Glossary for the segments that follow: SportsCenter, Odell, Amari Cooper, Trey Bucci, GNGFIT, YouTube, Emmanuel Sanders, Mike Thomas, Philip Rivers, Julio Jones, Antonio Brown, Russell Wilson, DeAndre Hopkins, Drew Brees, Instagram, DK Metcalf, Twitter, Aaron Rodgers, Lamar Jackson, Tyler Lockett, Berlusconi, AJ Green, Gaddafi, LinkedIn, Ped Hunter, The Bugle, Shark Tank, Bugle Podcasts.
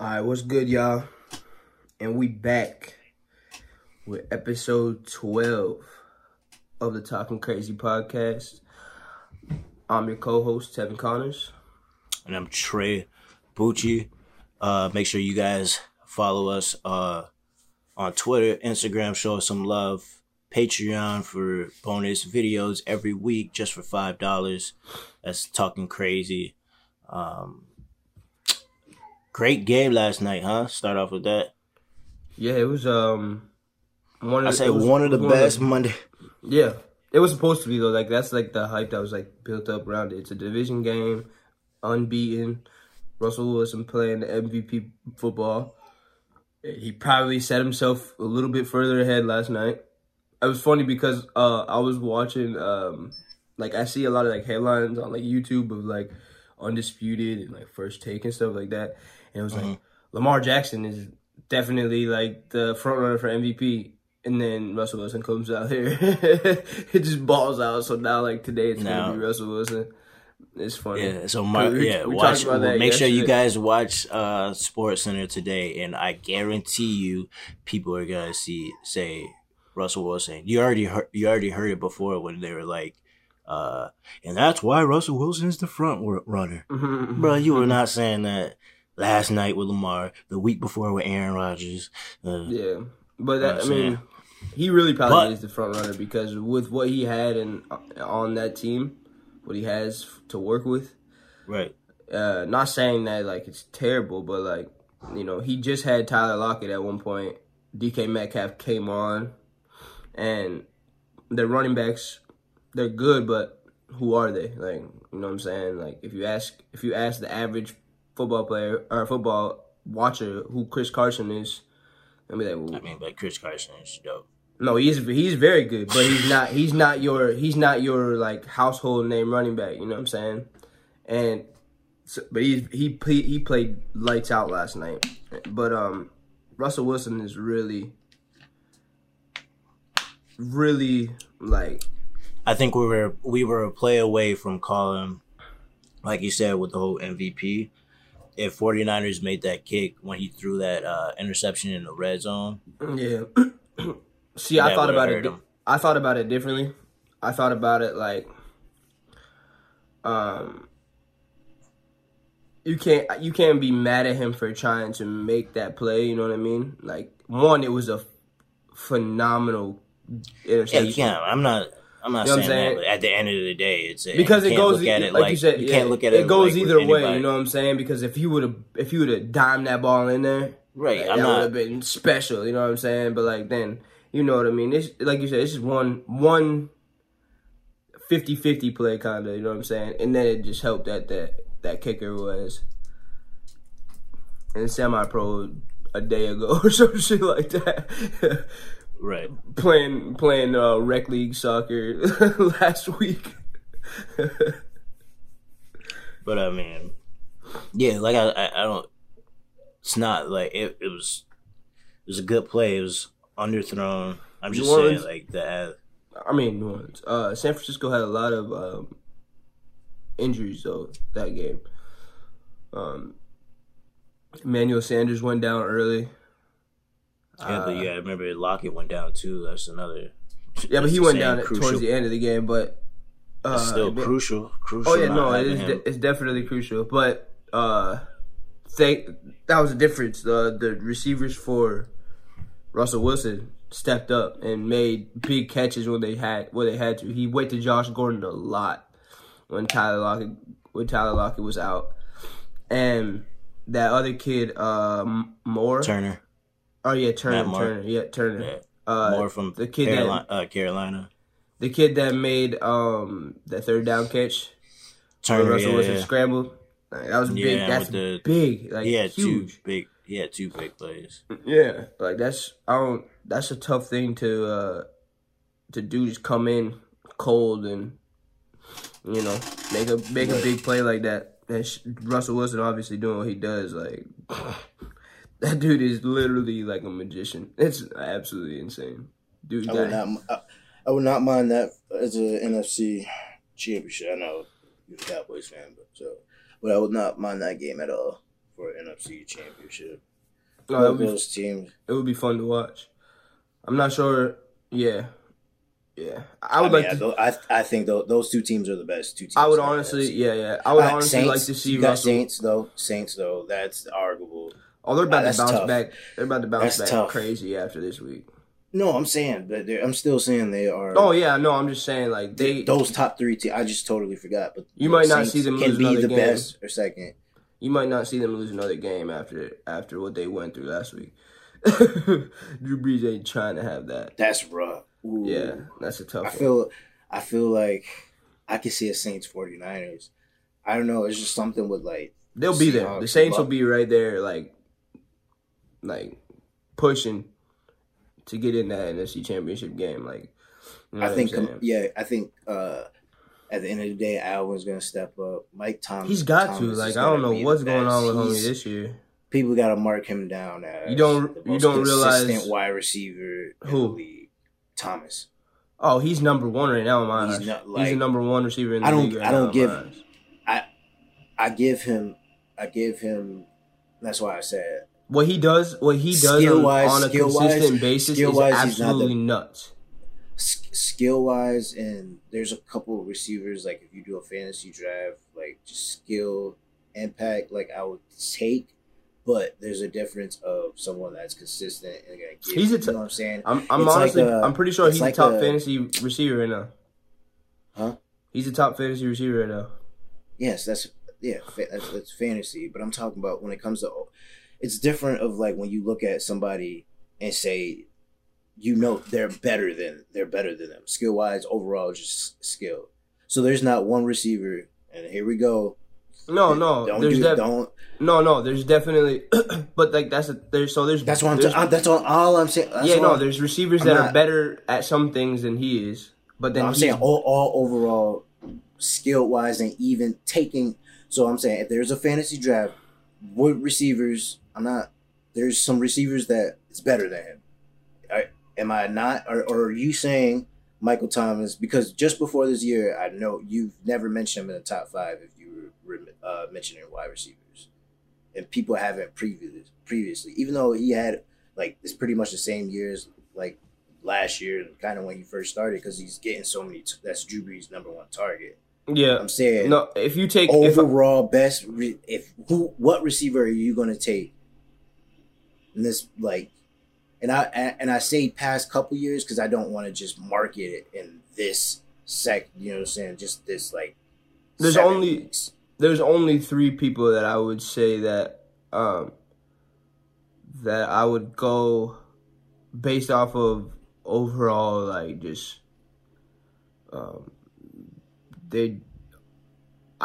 Alright, what's good, y'all? And we back with episode 12 of the Talking Crazy podcast. I'm your co-host, Tevin Connors. And I'm Trey Bucci. Make sure you guys follow us on Twitter, Instagram, show us some love. Patreon for bonus videos every week just for $5. That's Talking Crazy. Great game last night, huh? Start off with that. Yeah, it was one of the best Monday. Yeah, it was supposed to be though. Like that's like the hype that was like built up around it. It's a division game, unbeaten. Russell Wilson playing the MVP football. He probably set himself a little bit further ahead last night. It was funny because I was watching like I see a lot of like headlines on like YouTube of like Undisputed and like First Take and stuff like that. And it was like Lamar Jackson is definitely like the front runner for MVP, and then Russell Wilson comes out here, it just balls out. So now like today it's gonna be Russell Wilson. It's funny. Yeah. So make sure you guys watch SportsCenter today, and I guarantee you, people are gonna say Russell Wilson. You already heard it before when they were like. And that's why Russell Wilson is the front runner. Mm-hmm. Bro, you were not saying that last night with Lamar, the week before with Aaron Rodgers. Yeah, but that, he really probably is the front runner because with what he had and on that team, what he has to work with. Right. Not saying that, like, it's terrible, but, like, you know, he just had Tyler Lockett at one point. DK Metcalf came on, and the running backs – they're good, but who are they? Like, you know what I'm saying? Like, if you ask the average football player or football watcher who Chris Carson is, they'll be like, well, Chris Carson is dope. No, he's very good, but he's not your like household name running back. You know what I'm saying? And so, but he played lights out last night. But Russell Wilson is really like. I think we were a play away from calling, like you said, with the whole MVP. If 49ers made that kick when he threw that interception in the red zone. Yeah. See, I thought about it differently. I thought about it like you can't be mad at him for trying to make that play, you know what I mean? Like one, it was a phenomenal interception. Yeah, you can't. I'm not saying that, but at the end of the day, it's because it goes like you said. You can't look at it. It goes like, either way. You know what I'm saying? Because if you would have dimed that ball in there, right? Like, that would have been special. You know what I'm saying? But like then, you know what I mean? It's like you said. It's just one 50-50 play kind of. You know what I'm saying? And then it just helped that kicker was in semi-pro a day ago or some shit like that. Right, playing rec league soccer last week. But I mean, yeah, like I don't. It's not like it was a good play. It was underthrown. I'm just saying like that. I mean, New Orleans. San Francisco had a lot of injuries though that game. Emmanuel Sanders went down early. Yeah, but yeah, I remember Lockett went down too. That's another. Yeah, but he went down towards the end of the game, but it's still crucial. Crucial. Oh yeah, no, it's definitely crucial. But that was the difference. The receivers for Russell Wilson stepped up and made big catches when they had to. He went to Josh Gordon a lot when Tyler Lockett was out, and that other kid, Moore Turner. Oh yeah, Turner. Yeah. More from the kid Carolina. The kid that made the third down catch. Turner, Russell Wilson scrambled. Like, that was big. That's big. Like huge. Two big plays. Yeah, like that's a tough thing to do. Just come in cold and you know make a big play like that. And Russell Wilson obviously doing what he does. Like. That dude is literally like a magician. It's absolutely insane. Dude, I would not mind that as an NFC championship. I know you're a Cowboys fan, but I would not mind that game at all. for NFC Championship. No, those teams. It would be fun to watch. I'm not sure. Yeah. Yeah, I think those two teams are the best two teams. I would honestly, like to see Russell. Saints though, that's arguable. Oh, they're about to bounce back. They're about to bounce back crazy after this week. No, I'm saying, but I'm still saying they are. Oh yeah, no, I'm just saying like those top three teams. I just totally forgot, but you might not see them lose another game. Best or second. You might not see them lose another game after what they went through last week. Drew Brees ain't trying to have that. That's rough. Ooh. Yeah, that's a tough one. I feel like I could see a Saints 49ers. I don't know. It's just something with like they'll be there. The Saints will be right there, like pushing to get in that NFC Championship game. Like you know I think, at the end of the day, Alvin's gonna step up. Mike Thomas, he's got Thomas to. Like I don't know what's going on with homie this year. People gotta mark him down as you don't realize wide receiver who. In the league. Thomas. Oh, he's number one right now in my eyes. He's the number one receiver in the league right now. I give him. That's why I said what he does on a consistent basis is absolutely nuts. Skill wise, and there's a couple of receivers like if you do a fantasy draft, like just skill impact, like I would take. But there's a difference of someone that's consistent and gonna give. You know what I'm saying? I'm honestly, like I'm pretty sure he's like a top fantasy receiver right now. Huh? He's a top fantasy receiver right now. Yes, that's fantasy. But I'm talking about when it comes to, it's different of like when you look at somebody and say, you know, they're better than them skill wise overall, just skill. So there's not one receiver, and here we go. There's definitely, but like that's all I'm saying. There's receivers that are better at some things than he is, but then I'm saying all overall skill wise and even taking. So I'm saying if there's a fantasy draft, what receivers? There's some receivers that it's better than him. Am I not? Or are you saying Michael Thomas? Because just before this year, I know you've never mentioned him in the top five. If you mentioning wide receivers, and people haven't previously, even though he had like it's pretty much the same year as like last year, kind of when he first started, because he's getting so many. That's Drew Brees' number one target. Yeah, I'm saying no. If you take overall best, what receiver are you going to take? And this like, and I say past couple years because I don't want to just market it in this sec. You know what I'm saying? Just this like. There's only three people that I would say that that I would go based off of overall, like just I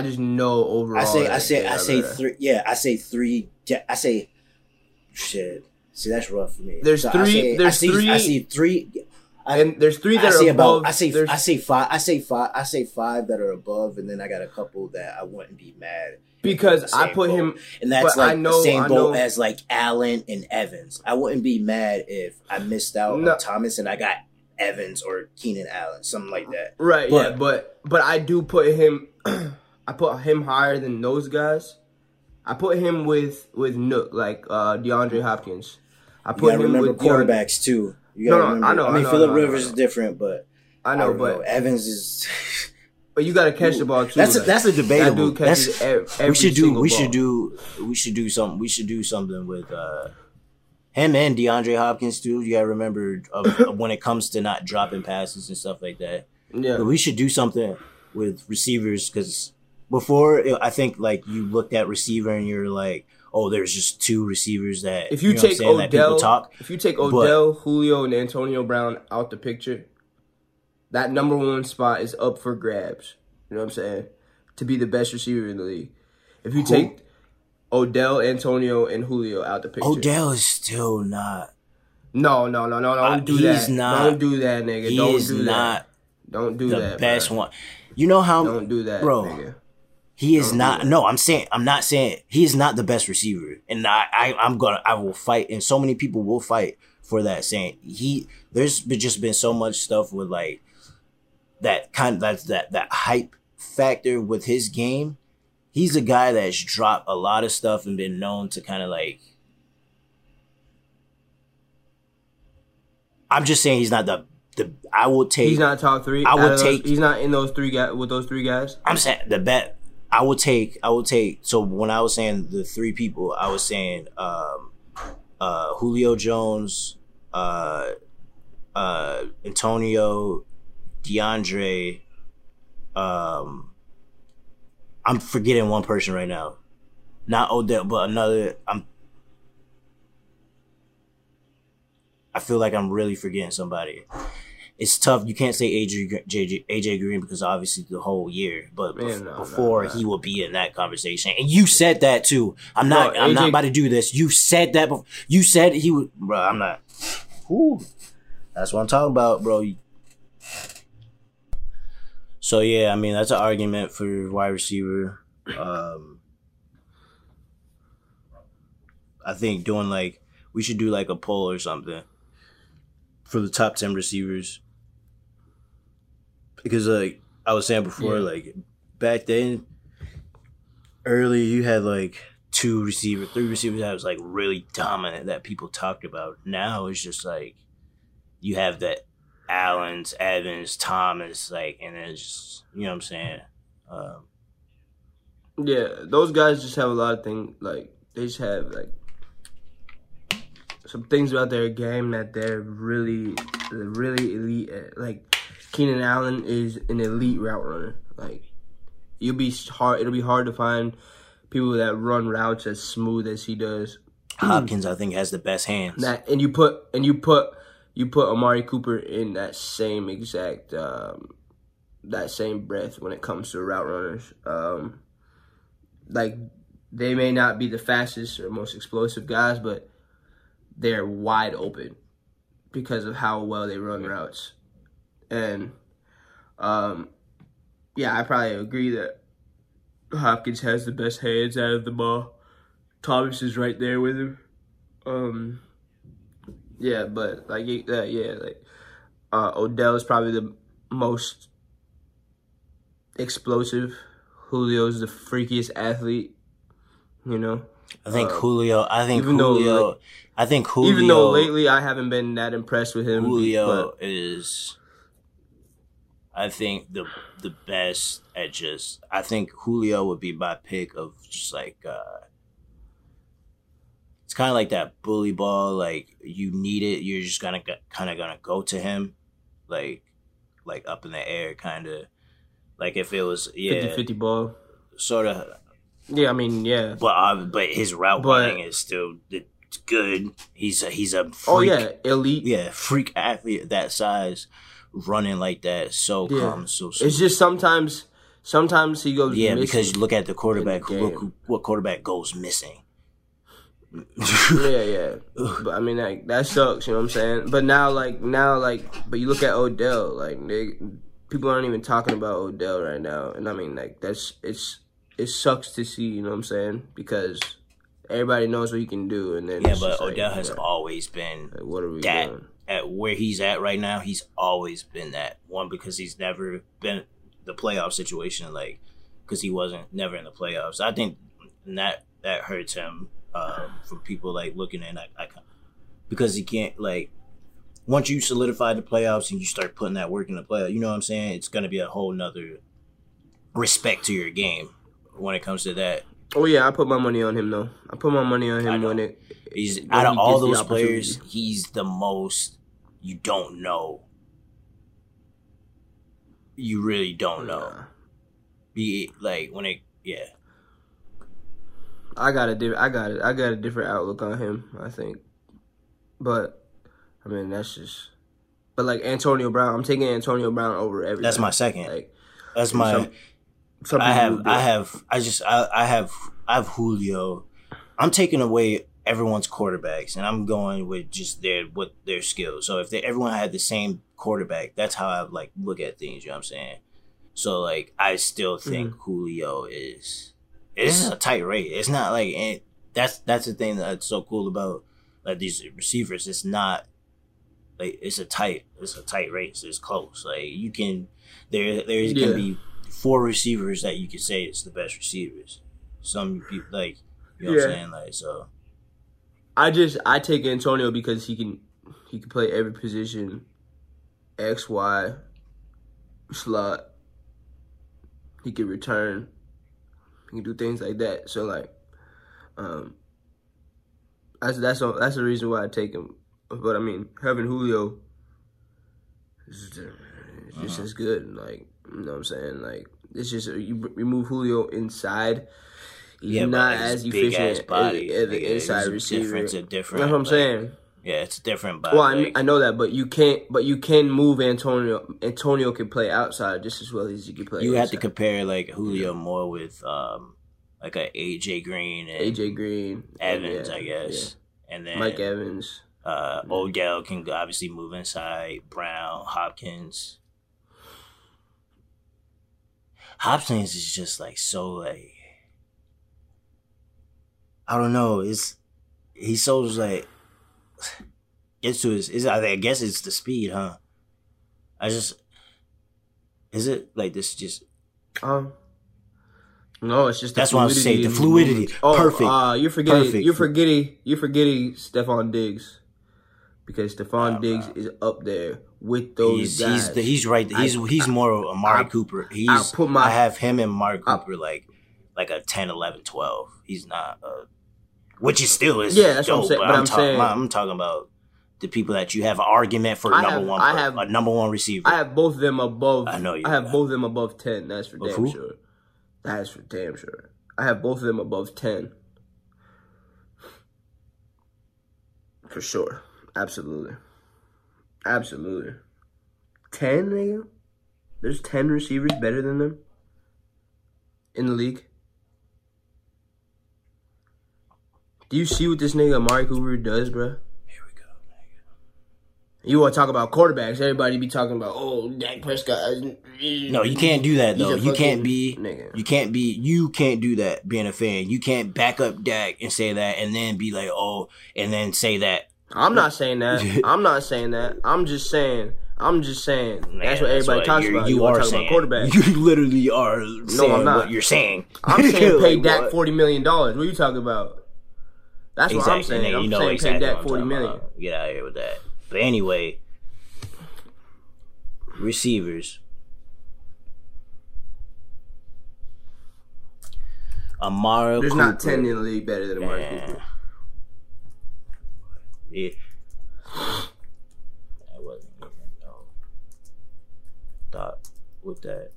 just know overall. I say three. Shit, see that's rough for me. There's three. I say five that are above, and then I got a couple that I wouldn't be mad because I put him, and that's like the same boat as like Allen and Evans. I wouldn't be mad if I missed out on Thomas and I got Evans or Keenan Allen, something like that. Right? But, yeah, but I do put him. I put him higher than those guys. I put him with Nook, like DeAndre Hopkins. I put him with quarterbacks too. Philip Rivers is different, but I know. Evans is. But you got to catch the ball too. That's a debatable. That catches every We should do something with him and DeAndre Hopkins too. You got to remember when it comes to not dropping passes and stuff like that. Yeah, but we should do something with receivers because before I think like you looked at receiver and you're like. Oh, there's just two receivers that if you take Odell, Julio, and Antonio Brown out the picture, that number one spot is up for grabs. You know what I'm saying? To be the best receiver in the league, if you take Odell, Antonio, and Julio out the picture, Odell is still not. No! Don't do that, nigga. Don't do that. The best one. You know how? Don't do that, bro. Nigga. He is not. No, I'm not saying he is not the best receiver, and I will fight, and so many people will fight for that. Saying there's just been so much stuff with like that kind of that hype factor with his game he's a guy that's dropped a lot of stuff and been known to kind of like, I'm just saying he's not the I will take. He's not top three. I will take. He's not in those three guys with those three guys. I'm saying the bet. I will take. So when I was saying the three people, I was saying Julio Jones, Antonio, DeAndre. I'm forgetting one person right now. Not Odell, but another. I feel like I'm really forgetting somebody. It's tough. You can't say AJ Green because obviously the whole year, but he will be in that conversation. And you said that too. I'm not about to do this. You said that before. You said he would, bro. I'm not. Whew. That's what I'm talking about, bro. So yeah, I mean that's an argument for wide receiver. I think we should do like a poll or something for the top 10 receivers. Because like I was saying before, like back then, early you had like three receivers that was like really dominant that people talked about. Now it's just like you have that Allens, Evans, Thomas, like, and it's just, you know what I'm saying? Yeah, those guys just have a lot of things, like, they just have, like, some things about their game that they're really elite at. Like, Keenan Allen is an elite route runner. Like, it'll be hard to find people that run routes as smooth as he does. Hopkins, I think, has the best hands. You put Amari Cooper in that same exact, that same breath when it comes to route runners. Like, they may not be the fastest or most explosive guys, but they're wide open because of how well they run routes. And, yeah, I probably agree that Hopkins has the best hands out of the ball. Thomas is right there with him. Yeah, but, like, Odell is probably the most explosive. Julio's the freakiest athlete, you know? Even though lately I haven't been that impressed with him. Julio is the best at just... I think Julio would be my pick of just, like... it's kind of like that bully ball. Like, you need it. You're just kind of gonna go to him. Like up in the air, kind of. Like, if it was... Yeah. 50-50 ball. Sort of... Yeah, I mean, yeah. But his running is still good. He's a freak. Oh, yeah, elite. Yeah, freak athlete that size, running like that, calm, so smooth. It's just sometimes he goes missing. Yeah, because you look at the quarterback, what quarterback goes missing? yeah. But, I mean, like, that sucks, you know what I'm saying? But now, but you look at Odell, like, people aren't even talking about Odell right now. And, I mean, like, it sucks to see, you know what I'm saying? Because everybody knows what he can do. And then Odell has always been like, what are we that doing? At where he's at right now, he's always been that one because he's never been the playoff situation, like, because he wasn't never in the playoffs. I think that hurts him from people, like, looking at because he can't, like, once you solidify the playoffs and you start putting that work in the playoffs, you know what I'm saying? It's going to be a whole nother respect to your game. When it comes to that, oh yeah, I put my money on him though. I put my money on him when it. He's when out of all those players, he's the most. You don't know. You really don't know. Nah. I got a different outlook on him, I think, but I mean that's just. But like Antonio Brown, I'm taking Antonio Brown over everything. That's my second. Like, that's my. I have Julio. I'm taking away everyone's quarterbacks, and I'm going with just their skills. So if everyone had the same quarterback, that's how I like look at things. You know what I'm saying? So like, I still think Julio is. This is a tight race. It's not like that's the thing that's so cool about like these receivers. It's not like it's a tight race. It's close. Like you can there can be four receivers that you could say is the best receivers. Some people, like, you know what I'm saying? Like, so. I take Antonio because he can play every position, X, Y, slot. He can return. He can do things like that. So, like, that's the reason why I take him. But, I mean, having Julio is just as good. Like, you know what I'm saying? Like, it's just you remove Julio inside. He's not as efficient as the inside receiver. It's a different. That's what I'm saying. Yeah, it's different. Body. Well, I know that, but you can't. But you can move Antonio. Antonio can play outside just as well as you can play. You inside. Have to compare like Julio more with like a AJ Green, Evans, I guess, and then Mike Evans. Odell can obviously move inside. Brown, Hopkins is just like so like. I don't know. He's so like gets to his. I guess it's the speed, huh? Is it like this? Just no. It's just that's why I'm saying the fluidity. Oh, perfect. You're forgetting. Perfect. You're forgetting Stephon Diggs because Stephon Diggs is up there with those guys. He's right. He's more of Amari Cooper. I have him and Amari Cooper like a 10, 11, 12. He's not a. Which is still is yeah, that's dope, what I'm saying. I'm talking about the people that you have an argument for a number one receiver. I have both of them above. I know you. I have both of them above 10. That's for damn sure. That's for damn sure. I have both of them above 10. For sure, absolutely. 10, nigga. There's 10 receivers better than them in the league. Do you see what this nigga Amari Cooper does, bro? Here we go, nigga. You want to talk about quarterbacks? Everybody be talking about Dak Prescott. No, you can't do that though. You can't do that. Being a fan, you can't back up Dak and say that, and then be like, and then say that. I'm not saying that. I'm just saying. Man, that's what everybody talks about. You are talking about quarterback. You literally are. No, I'm not. What you're saying. I'm saying pay Dak $40 million. What are you talking about? That's exactly. What I'm saying. Then, I'm saying pay Dak $40 million. Get out of here with that. But anyway, receivers. Amari Cooper. There's not 10 in the league better than Amari Cooper. Yeah. I wasn't even thought with that.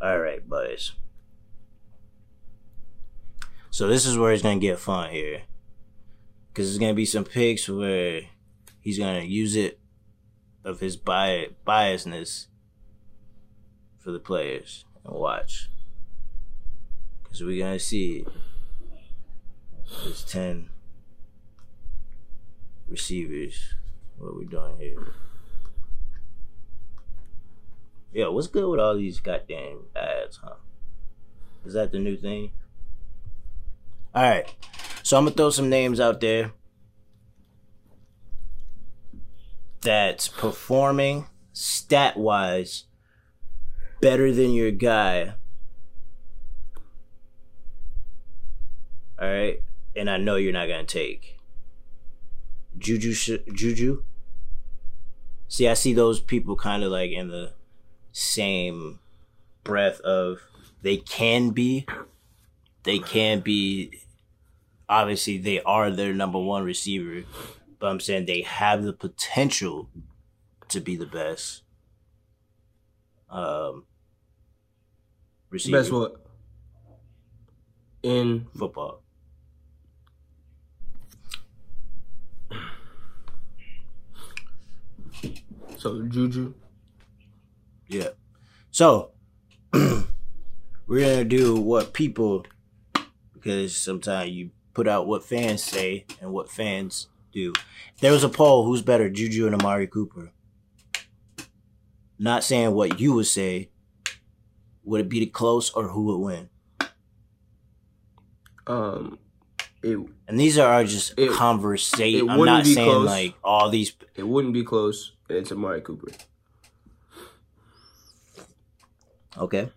All right, boys. So this is where it's going to get fun here. Because there's going to be some picks where he's going to use it of his biasness for the players. And watch. Because we're going to see his 10 receivers. What are we doing here? Yo, what's good with all these goddamn ads, huh? Is that the new thing? All right. So I'm going to throw some names out there that's performing stat-wise better than your guy. All right? And I know you're not going to take Juju. See, I see those people kind of like in the same breath of they can be obviously they are their number one receiver, but I'm saying they have the potential to be the best receiver. Best what? In football. So Juju. Yeah. So, we're going to do what people, because sometimes you put out what fans say and what fans do. There was a poll, who's better, Juju and Amari Cooper? Not saying what you would say. Would it be close or who would win? And these are just conversations. I'm not saying close. Like all these. It wouldn't be close. It's Amari Cooper. Okay.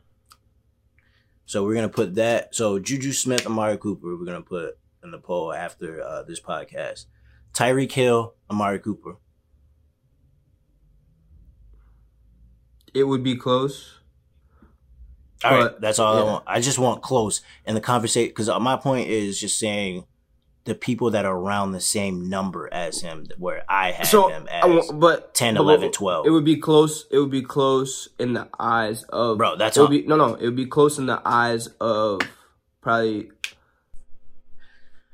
So we're going to put that. So Juju Smith, Amari Cooper, we're going to put in the poll after this podcast. Tyreek Hill, Amari Cooper. It would be close. All right, that's all I want. I just want close in the conversation. Because my point is just saying the people that are around the same number as him, where I had him as 10, 11, 12. It would be close. It would be close in the eyes of... Bro, that's all. No. It would be close in the eyes of probably...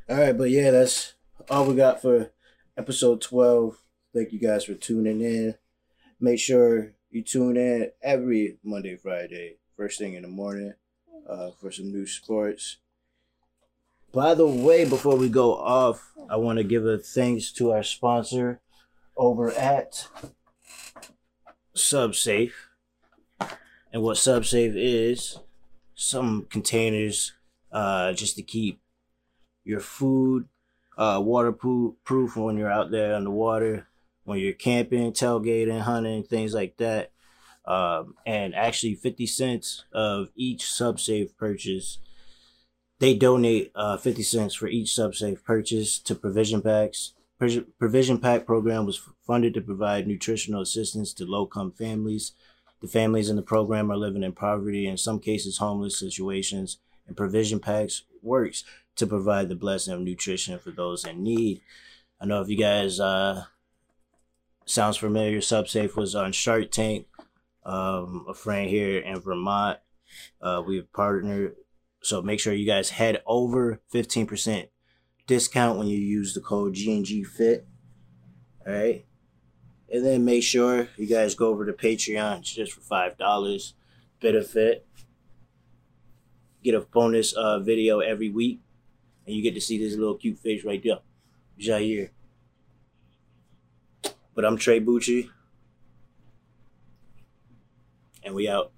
All right, but yeah, that's all we got for episode 12. Thank you guys for tuning in. Make sure you tune in every Monday, Friday. First thing in the morning for some new sports. By the way, before we go off, I want to give a thanks to our sponsor over at SubSafe. And what SubSafe is, some containers just to keep your food waterproof when you're out there on the water, when you're camping, tailgating, hunting, things like that. And actually 50 cents of each SubSafe purchase. They donate 50 cents for each SubSafe purchase to Provision Packs. Provision Pack program was funded to provide nutritional assistance to low-income families. The families in the program are living in poverty, in some cases homeless situations, and Provision Packs works to provide the blessing of nutrition for those in need. I know if you guys, sounds familiar, SubSafe was on Shark Tank. A friend here in Vermont, we've partnered. So make sure you guys head over 15% discount when you use the code GNGFIT. All right. And then make sure you guys go over to Patreon. It's just for $5. Benefit. Get a bonus video every week. And you get to see this little cute face right there. Jair. But I'm Trey Bucci. And we out.